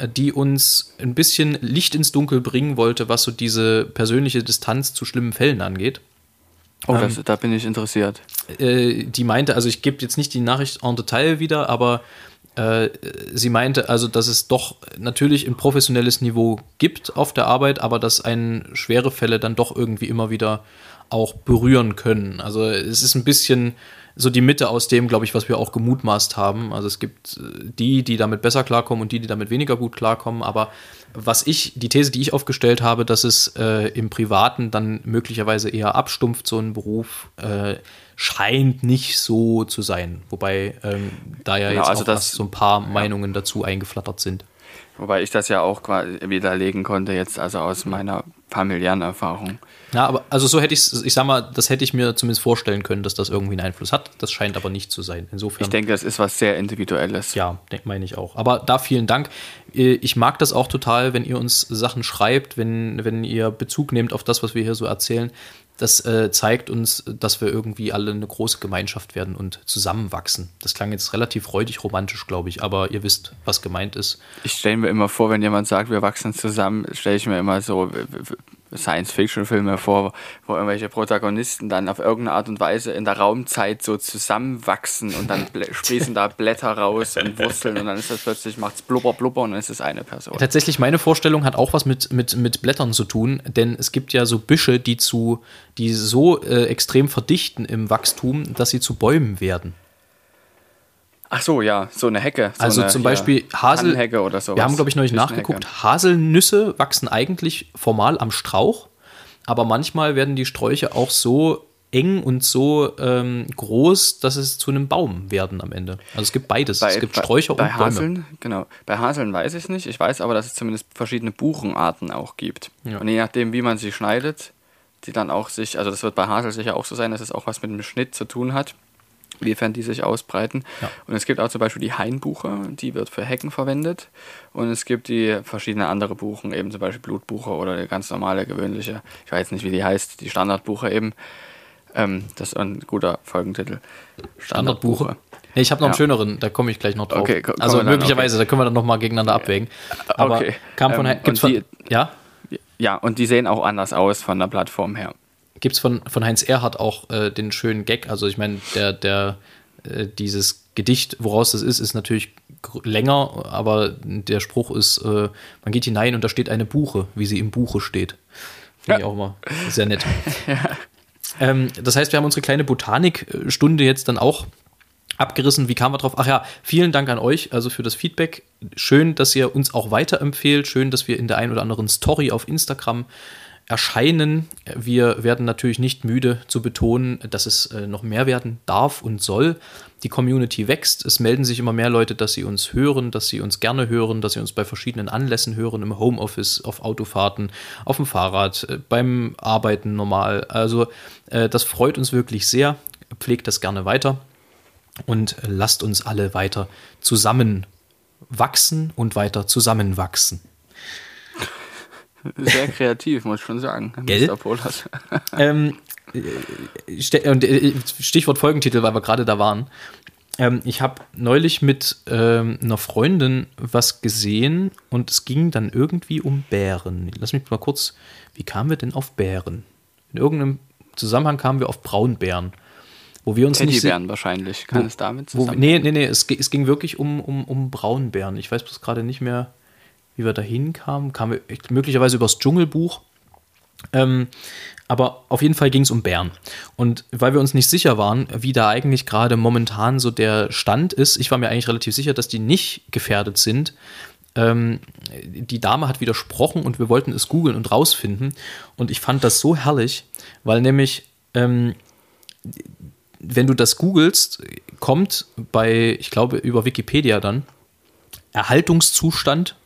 die uns ein bisschen Licht ins Dunkel bringen wollte, was so diese persönliche Distanz zu schlimmen Fällen angeht. Oh, ähm, das, da bin ich interessiert. Äh, die meinte, also ich gebe jetzt nicht die Nachricht en Detail wieder, aber äh, sie meinte also, dass es doch natürlich ein professionelles Niveau gibt auf der Arbeit, aber dass einen schwere Fälle dann doch irgendwie immer wieder auch berühren können. Also es ist ein bisschen so die Mitte aus dem, glaube ich, was wir auch gemutmaßt haben. Also es gibt die, die damit besser klarkommen und die, die damit weniger gut klarkommen. Aber was ich, die These, die ich aufgestellt habe, dass es äh, im Privaten dann möglicherweise eher abstumpft, so ein Beruf, äh, scheint nicht so zu sein. Wobei ähm, da ja, ja jetzt also auch das, so ein paar ja. Meinungen dazu eingeflattert sind. Wobei ich das ja auch widerlegen konnte jetzt, also aus meiner familiären Erfahrung. Ja, aber also so hätte ich, ich sag mal, das hätte ich mir zumindest vorstellen können, dass das irgendwie einen Einfluss hat. Das scheint aber nicht zu sein. Insofern. Ich denke, das ist was sehr Individuelles. Ja, meine ich auch. Aber da vielen Dank. Ich mag das auch total, wenn ihr uns Sachen schreibt, wenn, wenn ihr Bezug nehmt auf das, was wir hier so erzählen. Das äh, zeigt uns, dass wir irgendwie alle eine große Gemeinschaft werden und zusammenwachsen. Das klang jetzt relativ räudig romantisch, glaube ich, aber ihr wisst, was gemeint ist. Ich stelle mir immer vor, wenn jemand sagt, wir wachsen zusammen, stelle ich mir immer so Science-Fiction-Filme vor, wo irgendwelche Protagonisten dann auf irgendeine Art und Weise in der Raumzeit so zusammenwachsen und dann blä- sprießen da Blätter raus und Wurzeln und dann ist das plötzlich, macht's blubber, blubber und dann ist es eine Person. Tatsächlich, meine Vorstellung hat auch was mit, mit, mit Blättern zu tun, denn es gibt ja so Büsche, die zu, die so äh, extrem verdichten im Wachstum, dass sie zu Bäumen werden. Ach so, ja, so eine Hecke. So also eine, zum Beispiel ja, Hasel, oder sowas. Wir haben, glaube ich, neulich nachgeguckt. Haselnüsse wachsen eigentlich formal am Strauch, aber manchmal werden die Sträuche auch so eng und so ähm, groß, dass es zu einem Baum werden am Ende. Also es gibt beides. Bei, es gibt Sträucher bei, bei und Bäume. Haseln, genau. Bei Haseln weiß ich es nicht. Ich weiß aber, dass es zumindest verschiedene Buchenarten auch gibt. Ja. Und je nachdem, wie man sie schneidet, die dann auch sich, also das wird bei Hasel sicher auch so sein, dass es auch was mit dem Schnitt zu tun hat, inwiefern die sich ausbreiten. Ja. Und es gibt auch zum Beispiel die Hainbuche, die wird für Hecken verwendet. Und es gibt die verschiedenen andere Buchen, eben zum Beispiel Blutbuche oder die ganz normale, gewöhnliche, ich weiß nicht, wie die heißt, die Standardbuche eben. Ähm, das ist ein guter Folgentitel. Standardbuche. Standardbuche. Nee, ich habe noch einen ja. schöneren, da komme ich gleich noch drauf. Okay, komm, also möglicherweise, okay. Da können wir dann nochmal gegeneinander okay. abwägen. Aber okay. kam von, ähm, gibt's von die, ja? Ja, und die sehen auch anders aus von der Plattform her. Gibt es von, von Heinz Erhardt auch äh, den schönen Gag? Also ich meine, der, der, äh, dieses Gedicht, woraus das ist, ist natürlich länger, aber der Spruch ist, äh, man geht hinein und da steht eine Buche, wie sie im Buche steht. Finde ja. ich auch mal sehr nett. ja. ähm, das heißt, wir haben unsere kleine Botanikstunde jetzt dann auch abgerissen. Wie kamen wir drauf? Ach ja, vielen Dank an euch, also für das Feedback. Schön, dass ihr uns auch weiterempfehlt. Schön, dass wir in der einen oder anderen Story auf Instagram erscheinen. Wir werden natürlich nicht müde zu betonen, dass es äh, noch mehr werden darf und soll. Die Community wächst. Es melden sich immer mehr Leute, dass sie uns hören, dass sie uns gerne hören, dass sie uns bei verschiedenen Anlässen hören, im Homeoffice, auf Autofahrten, auf dem Fahrrad, äh, beim Arbeiten normal. Also äh, das freut uns wirklich sehr. Pflegt das gerne weiter und lasst uns alle weiter zusammenwachsen und weiter zusammenwachsen. Sehr kreativ, muss ich schon sagen. Gell? Mister Polas. ähm, Stichwort Folgentitel, weil wir gerade da waren. Ähm, ich habe neulich mit ähm, einer Freundin was gesehen und es ging dann irgendwie um Bären. Lass mich mal kurz, wie kamen wir denn auf Bären? In irgendeinem Zusammenhang kamen wir auf Braunbären. Wo wir uns Teddybären nicht wahrscheinlich, kann wo, es damit zusammen? Wo, nee, nee, nee, es, es ging wirklich um, um, um Braunbären. Ich weiß bloß gerade nicht mehr, wie wir da hinkamen, kamen wir möglicherweise übers Dschungelbuch. Ähm, aber auf jeden Fall ging es um Bären. Und weil wir uns nicht sicher waren, wie da eigentlich gerade momentan so der Stand ist, ich war mir eigentlich relativ sicher, dass die nicht gefährdet sind. Ähm, die Dame hat widersprochen und wir wollten es googeln und rausfinden. Und ich fand das so herrlich, weil nämlich, ähm, wenn du das googelst, kommt bei, ich glaube, über Wikipedia dann, Erhaltungszustand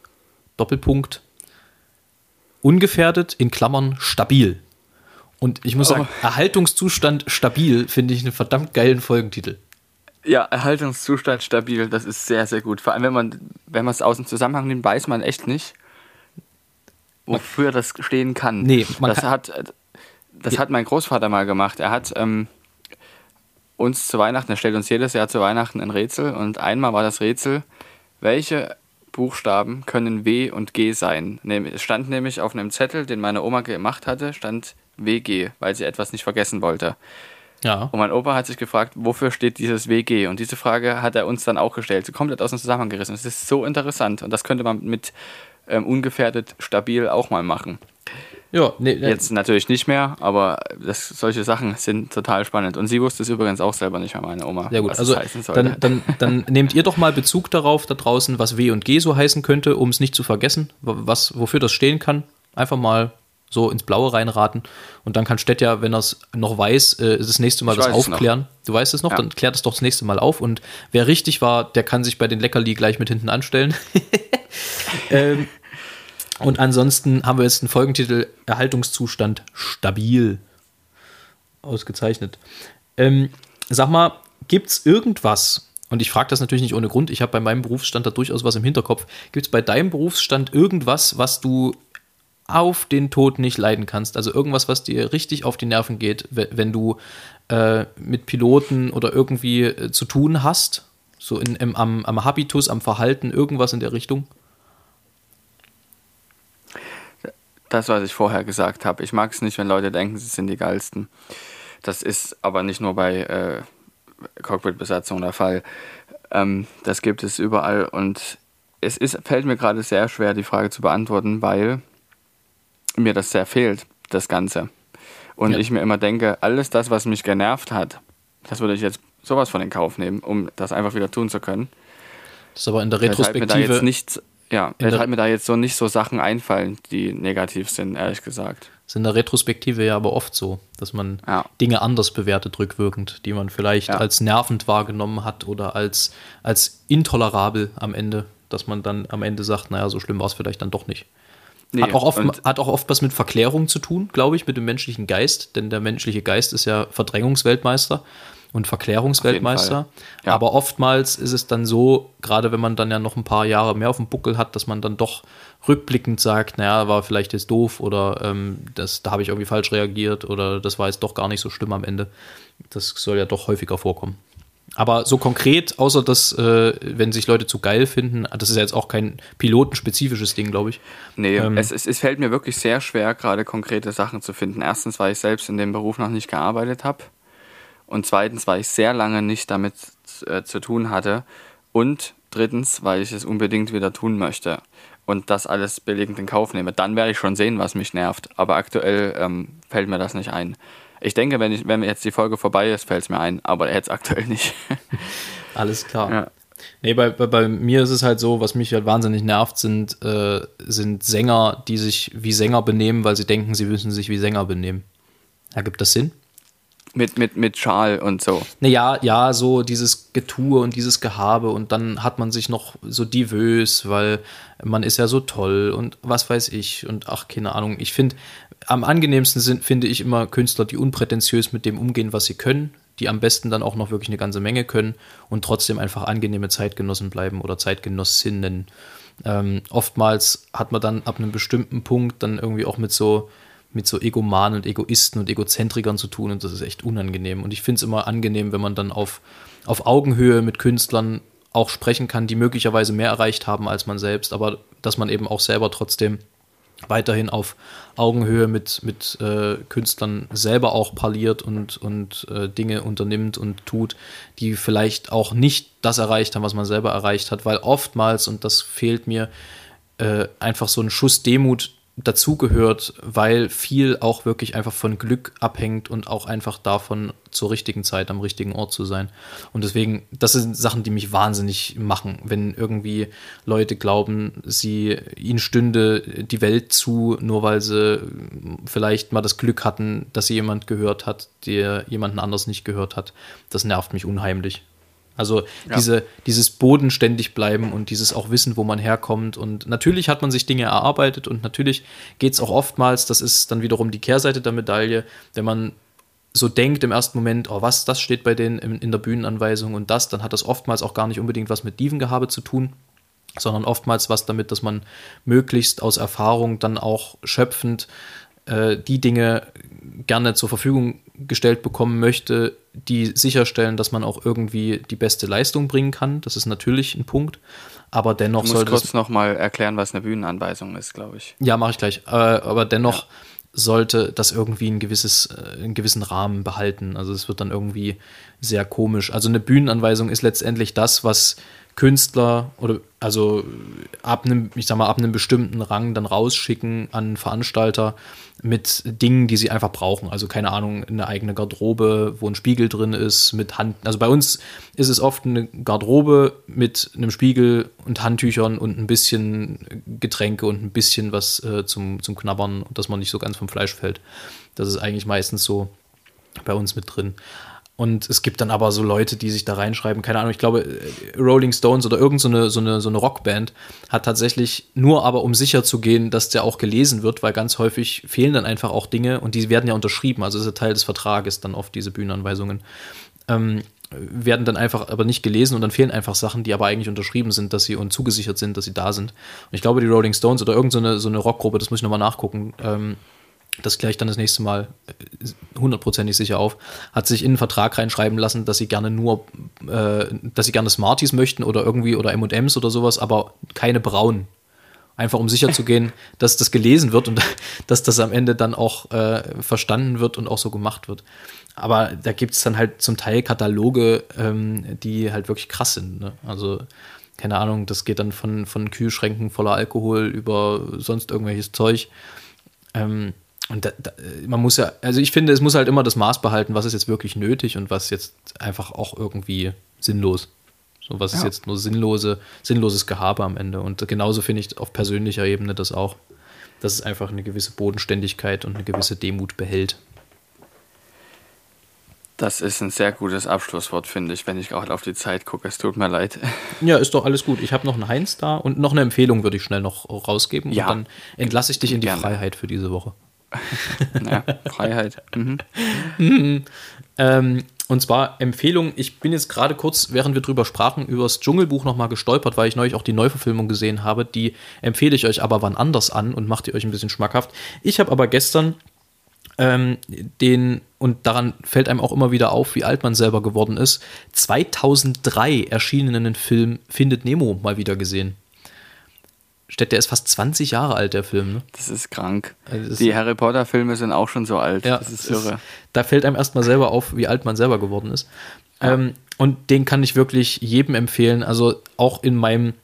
Doppelpunkt ungefährdet, in Klammern stabil. Und ich muss sagen, oh. Erhaltungszustand stabil finde ich einen verdammt geilen Folgentitel. Ja, Erhaltungszustand stabil, das ist sehr, sehr gut. Vor allem, wenn man wenn man es aus dem Zusammenhang nimmt, weiß man echt nicht, wofür das stehen kann. Nee, man das kann hat, das ja. hat mein Großvater mal gemacht. Er hat ähm, uns zu Weihnachten, er stellt uns jedes Jahr zu Weihnachten ein Rätsel und einmal war das Rätsel, welche Buchstaben können W und G sein. Es stand nämlich auf einem Zettel, den meine Oma gemacht hatte, stand W G, weil sie etwas nicht vergessen wollte. Ja. Und mein Opa hat sich gefragt, wofür steht dieses W G? Und diese Frage hat er uns dann auch gestellt. Sie komplett aus dem Zusammenhang gerissen. Es ist so interessant. Und das könnte man mit ähm, ungefährdet stabil auch mal machen. Ja, nee, nee. Jetzt natürlich nicht mehr, aber das, solche Sachen sind total spannend. Und sie wusste es übrigens auch selber nicht mehr, meine Oma. Sehr gut, was also es heißen sollte. Dann, dann, dann nehmt ihr doch mal Bezug darauf, da draußen, was W und G so heißen könnte, um es nicht zu vergessen, was, wofür das stehen kann. Einfach mal so ins Blaue reinraten. Und dann kann Städt ja, wenn er es noch weiß, das nächste Mal ich das aufklären. Du weißt es noch? Ja. Dann klärt es doch das nächste Mal auf. Und wer richtig war, der kann sich bei den Leckerli gleich mit hinten anstellen. ähm. Und ansonsten haben wir jetzt einen Folgentitel Erhaltungszustand stabil ausgezeichnet. Ähm, sag mal, gibt's irgendwas, und ich frage das natürlich nicht ohne Grund, ich habe bei meinem Berufsstand da durchaus was im Hinterkopf, gibt's bei deinem Berufsstand irgendwas, was du auf den Tod nicht leiden kannst? Also irgendwas, was dir richtig auf die Nerven geht, wenn du äh, mit Piloten oder irgendwie äh, zu tun hast? So in, im, am, am Habitus, am Verhalten, irgendwas in der Richtung? Das, was ich vorher gesagt habe. Ich mag es nicht, wenn Leute denken, sie sind die Geilsten. Das ist aber nicht nur bei äh, Cockpit-Besatzung der Fall. Ähm, das gibt es überall und es ist, fällt mir gerade sehr schwer, die Frage zu beantworten, weil mir das sehr fehlt, das Ganze. Und ja. ich mir immer denke, alles das, was mich genervt hat, das würde ich jetzt sowas von in Kauf nehmen, um das einfach wieder tun zu können. Das ist aber in der Retrospektive... Halt mir da jetzt nichts, ja, halt mir da jetzt so nicht so Sachen einfallen, die negativ sind, ehrlich gesagt. Das ist in der Retrospektive ja aber oft so, dass man ja. Dinge anders bewertet rückwirkend, die man vielleicht ja. als nervend wahrgenommen hat oder als, als intolerabel am Ende, dass man dann am Ende sagt, naja, so schlimm war es vielleicht dann doch nicht. Nee, hat, auch oft, hat auch oft was mit Verklärung zu tun, glaube ich, mit dem menschlichen Geist, denn der menschliche Geist ist ja Verdrängungsweltmeister und Verklärungsweltmeister, ja. aber oftmals ist es dann so, gerade wenn man dann ja noch ein paar Jahre mehr auf dem Buckel hat, dass man dann doch rückblickend sagt, naja, war vielleicht jetzt doof oder ähm, das, da habe ich irgendwie falsch reagiert oder das war jetzt doch gar nicht so schlimm am Ende. Das soll ja doch häufiger vorkommen. Aber so konkret, außer dass, äh, wenn sich Leute zu geil finden, das ist ja jetzt auch kein pilotenspezifisches Ding, glaube ich. Nee, ähm, es, es, es fällt mir wirklich sehr schwer, gerade konkrete Sachen zu finden. Erstens, weil ich selbst in dem Beruf noch nicht gearbeitet habe. Und zweitens, weil ich sehr lange nicht damit äh, zu tun hatte. Und drittens, weil ich es unbedingt wieder tun möchte. Und das alles billigend in Kauf nehme. Dann werde ich schon sehen, was mich nervt. Aber aktuell ähm, fällt mir das nicht ein. Ich denke, wenn, ich, wenn jetzt die Folge vorbei ist, fällt es mir ein, aber jetzt aktuell nicht. Alles klar. Ja. Nee, bei, bei, bei mir ist es halt so, was mich halt wahnsinnig nervt, sind, äh, sind Sänger, die sich wie Sänger benehmen, weil sie denken, sie müssen sich wie Sänger benehmen. Ergibt das Sinn? Mit, mit, mit Schal und so. Naja, ja, so dieses Getue und dieses Gehabe und dann hat man sich noch so divers, weil man ist ja so toll und was weiß ich und ach, keine Ahnung. Ich finde, am angenehmsten sind, finde ich immer Künstler, die unprätentiös mit dem umgehen, was sie können, die am besten dann auch noch wirklich eine ganze Menge können und trotzdem einfach angenehme Zeitgenossen bleiben oder Zeitgenossinnen. Ähm, oftmals hat man dann ab einem bestimmten Punkt dann irgendwie auch mit so mit so Egomanen und Egoisten und Egozentrikern zu tun und das ist echt unangenehm. Und ich finde es immer angenehm, wenn man dann auf, auf Augenhöhe mit Künstlern auch sprechen kann, die möglicherweise mehr erreicht haben als man selbst, aber dass man eben auch selber trotzdem weiterhin auf Augenhöhe mit, mit äh, Künstlern selber auch parliert und, und äh, Dinge unternimmt und tut, die vielleicht auch nicht das erreicht haben, was man selber erreicht hat, weil oftmals, und das fehlt mir, äh, einfach so ein Schuss Demut dazugehört, weil viel auch wirklich einfach von Glück abhängt und auch einfach davon, zur richtigen Zeit am richtigen Ort zu sein. Und deswegen, das sind Sachen, die mich wahnsinnig machen, wenn irgendwie Leute glauben, sie ihnen stünde die Welt zu, nur weil sie vielleicht mal das Glück hatten, dass sie jemand gehört hat, der jemanden anders nicht gehört hat. Das nervt mich unheimlich. Also ja. diese, dieses bodenständig bleiben und dieses auch wissen, wo man herkommt. Und natürlich hat man sich Dinge erarbeitet und natürlich geht es auch oftmals, das ist dann wiederum die Kehrseite der Medaille, wenn man so denkt im ersten Moment, oh was, das steht bei denen in, in der Bühnenanweisung und das, dann hat das oftmals auch gar nicht unbedingt was mit Dievengehabe zu tun, sondern oftmals was damit, dass man möglichst aus Erfahrung dann auch schöpfend äh, die Dinge gerne zur Verfügung gestellt bekommen möchte, die sicherstellen, dass man auch irgendwie die beste Leistung bringen kann. Das ist natürlich ein Punkt, aber dennoch sollte... Du musst kurz nochmal erklären, was eine Bühnenanweisung ist, glaube ich. Ja, mache ich gleich. Äh, aber dennoch ja. sollte das irgendwie ein gewisses, äh, einen gewissen Rahmen behalten. Also es wird dann irgendwie sehr komisch. Also eine Bühnenanweisung ist letztendlich das, was Künstler oder also ab einem, ich sag mal, ab einem bestimmten Rang dann rausschicken an Veranstalter mit Dingen, die sie einfach brauchen. Also keine Ahnung, eine eigene Garderobe, wo ein Spiegel drin ist, mit Hand. Also bei uns ist es oft eine Garderobe mit einem Spiegel und Handtüchern und ein bisschen Getränke und ein bisschen was äh, zum, zum Knabbern, dass man nicht so ganz vom Fleisch fällt. Das ist eigentlich meistens so bei uns mit drin. Und es gibt dann aber so Leute, die sich da reinschreiben, keine Ahnung, ich glaube Rolling Stones oder irgend so eine, so eine, so eine Rockband hat tatsächlich nur aber, um sicher zu gehen, dass der auch gelesen wird, weil ganz häufig fehlen dann einfach auch Dinge und die werden ja unterschrieben, also ist ja Teil des Vertrages dann oft diese Bühnenanweisungen, ähm, werden dann einfach aber nicht gelesen und dann fehlen einfach Sachen, die aber eigentlich unterschrieben sind, dass sie und zugesichert sind, dass sie da sind. Und ich glaube die Rolling Stones oder irgend so eine, so eine Rockgruppe, das muss ich nochmal nachgucken, ähm, das kläre ich dann das nächste Mal hundertprozentig sicher auf, hat sich in einen Vertrag reinschreiben lassen, dass sie gerne nur, äh, dass sie gerne Smarties möchten oder irgendwie oder M und M's oder sowas, aber keine braunen. Einfach um sicher zu gehen, dass das gelesen wird und dass das am Ende dann auch äh, verstanden wird und auch so gemacht wird. Aber da gibt es dann halt zum Teil Kataloge, ähm, die halt wirklich krass sind, ne? Also keine Ahnung, das geht dann von, von Kühlschränken voller Alkohol über sonst irgendwelches Zeug. Ähm, Und da, da, man muss ja, also ich finde, es muss halt immer das Maß behalten, was ist jetzt wirklich nötig und was jetzt einfach auch irgendwie sinnlos. So was ja. ist jetzt nur sinnlose, sinnloses Gehabe am Ende. Und genauso finde ich auf persönlicher Ebene das auch, dass es einfach eine gewisse Bodenständigkeit und eine gewisse Demut behält. Das ist ein sehr gutes Abschlusswort, finde ich, wenn ich gerade auf die Zeit gucke. Es tut mir leid. Ja, ist doch alles gut. Ich habe noch einen Heinz da und noch eine Empfehlung würde ich schnell noch rausgeben. Ja. Und dann entlasse ich dich in die Gerne. Freiheit für diese Woche. Ja, Freiheit. Mhm. Mhm. Ähm, und zwar Empfehlung, ich bin jetzt gerade kurz, während wir drüber sprachen, übers Dschungelbuch nochmal gestolpert, weil ich neulich auch die Neuverfilmung gesehen habe. Die empfehle ich euch aber wann anders an und macht ihr euch ein bisschen schmackhaft. Ich habe aber gestern ähm, den, und daran fällt einem auch immer wieder auf, wie alt man selber geworden ist, zweitausenddrei erschienenen Film Findet Nemo mal wieder gesehen. Städt, der ist fast zwanzig Jahre alt, der Film. Ne? Das ist krank. Also das die Harry Potter-Filme sind auch schon so alt. Ja, das ist irre. Ist, da fällt einem erstmal selber auf, wie alt man selber geworden ist. Ja. Ähm, und den kann ich wirklich jedem empfehlen. Also auch in meinem,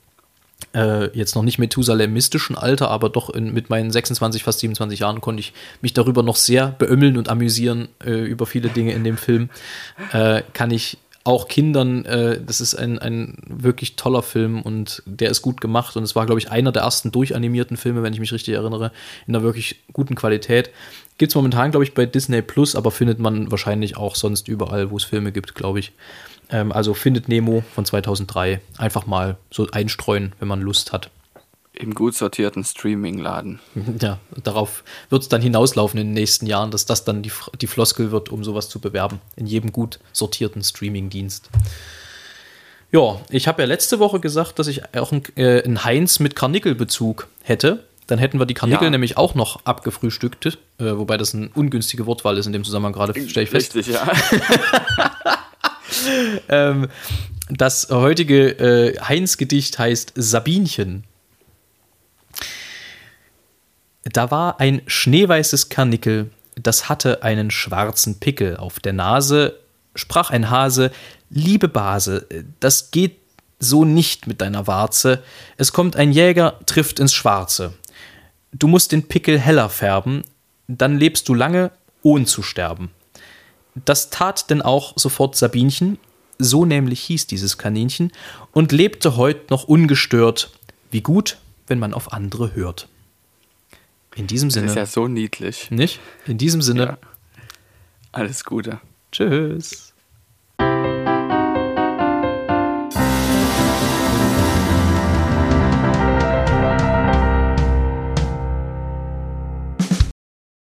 äh, jetzt noch nicht methusalemistischen Alter, aber doch in, mit meinen sechsundzwanzig, fast siebenundzwanzig Jahren konnte ich mich darüber noch sehr beömmeln und amüsieren äh, über viele Dinge in dem Film. Äh, kann ich auch Kindern, äh, das ist ein, ein wirklich toller Film und der ist gut gemacht und es war, glaube ich, einer der ersten durchanimierten Filme, wenn ich mich richtig erinnere, in einer wirklich guten Qualität. Gibt es momentan, glaube ich, bei Disney Plus, aber findet man wahrscheinlich auch sonst überall, wo es Filme gibt, glaube ich. Ähm, also Findet Nemo von zweitausenddrei. Einfach mal so einstreuen, wenn man Lust hat. Im gut sortierten Streaming-Laden. Ja, darauf wird es dann hinauslaufen in den nächsten Jahren, dass das dann die, die Floskel wird, um sowas zu bewerben. In jedem gut sortierten Streaming-Dienst. Ja, ich habe ja letzte Woche gesagt, dass ich auch einen äh, Heinz mit Karnickel-Bezug hätte. Dann hätten wir die Karnickel ja. nämlich auch noch abgefrühstückt. Äh, wobei das eine ungünstige Wortwahl ist in dem Zusammenhang gerade, stelle ich fest. Richtig, ja. ähm, das heutige äh, Heinz-Gedicht heißt Sabinchen. Da war ein schneeweißes Karnickel, das hatte einen schwarzen Pickel auf der Nase, sprach ein Hase, liebe Base, das geht so nicht mit deiner Warze, es kommt ein Jäger, trifft ins Schwarze. Du musst den Pickel heller färben, dann lebst du lange, ohn zu sterben. Das tat denn auch sofort Sabinchen, so nämlich hieß dieses Kaninchen, und lebte heut noch ungestört, wie gut, wenn man auf andere hört. In diesem Sinne. Das ist ja so niedlich. Nicht? In diesem Sinne. Ja. Alles Gute. Tschüss.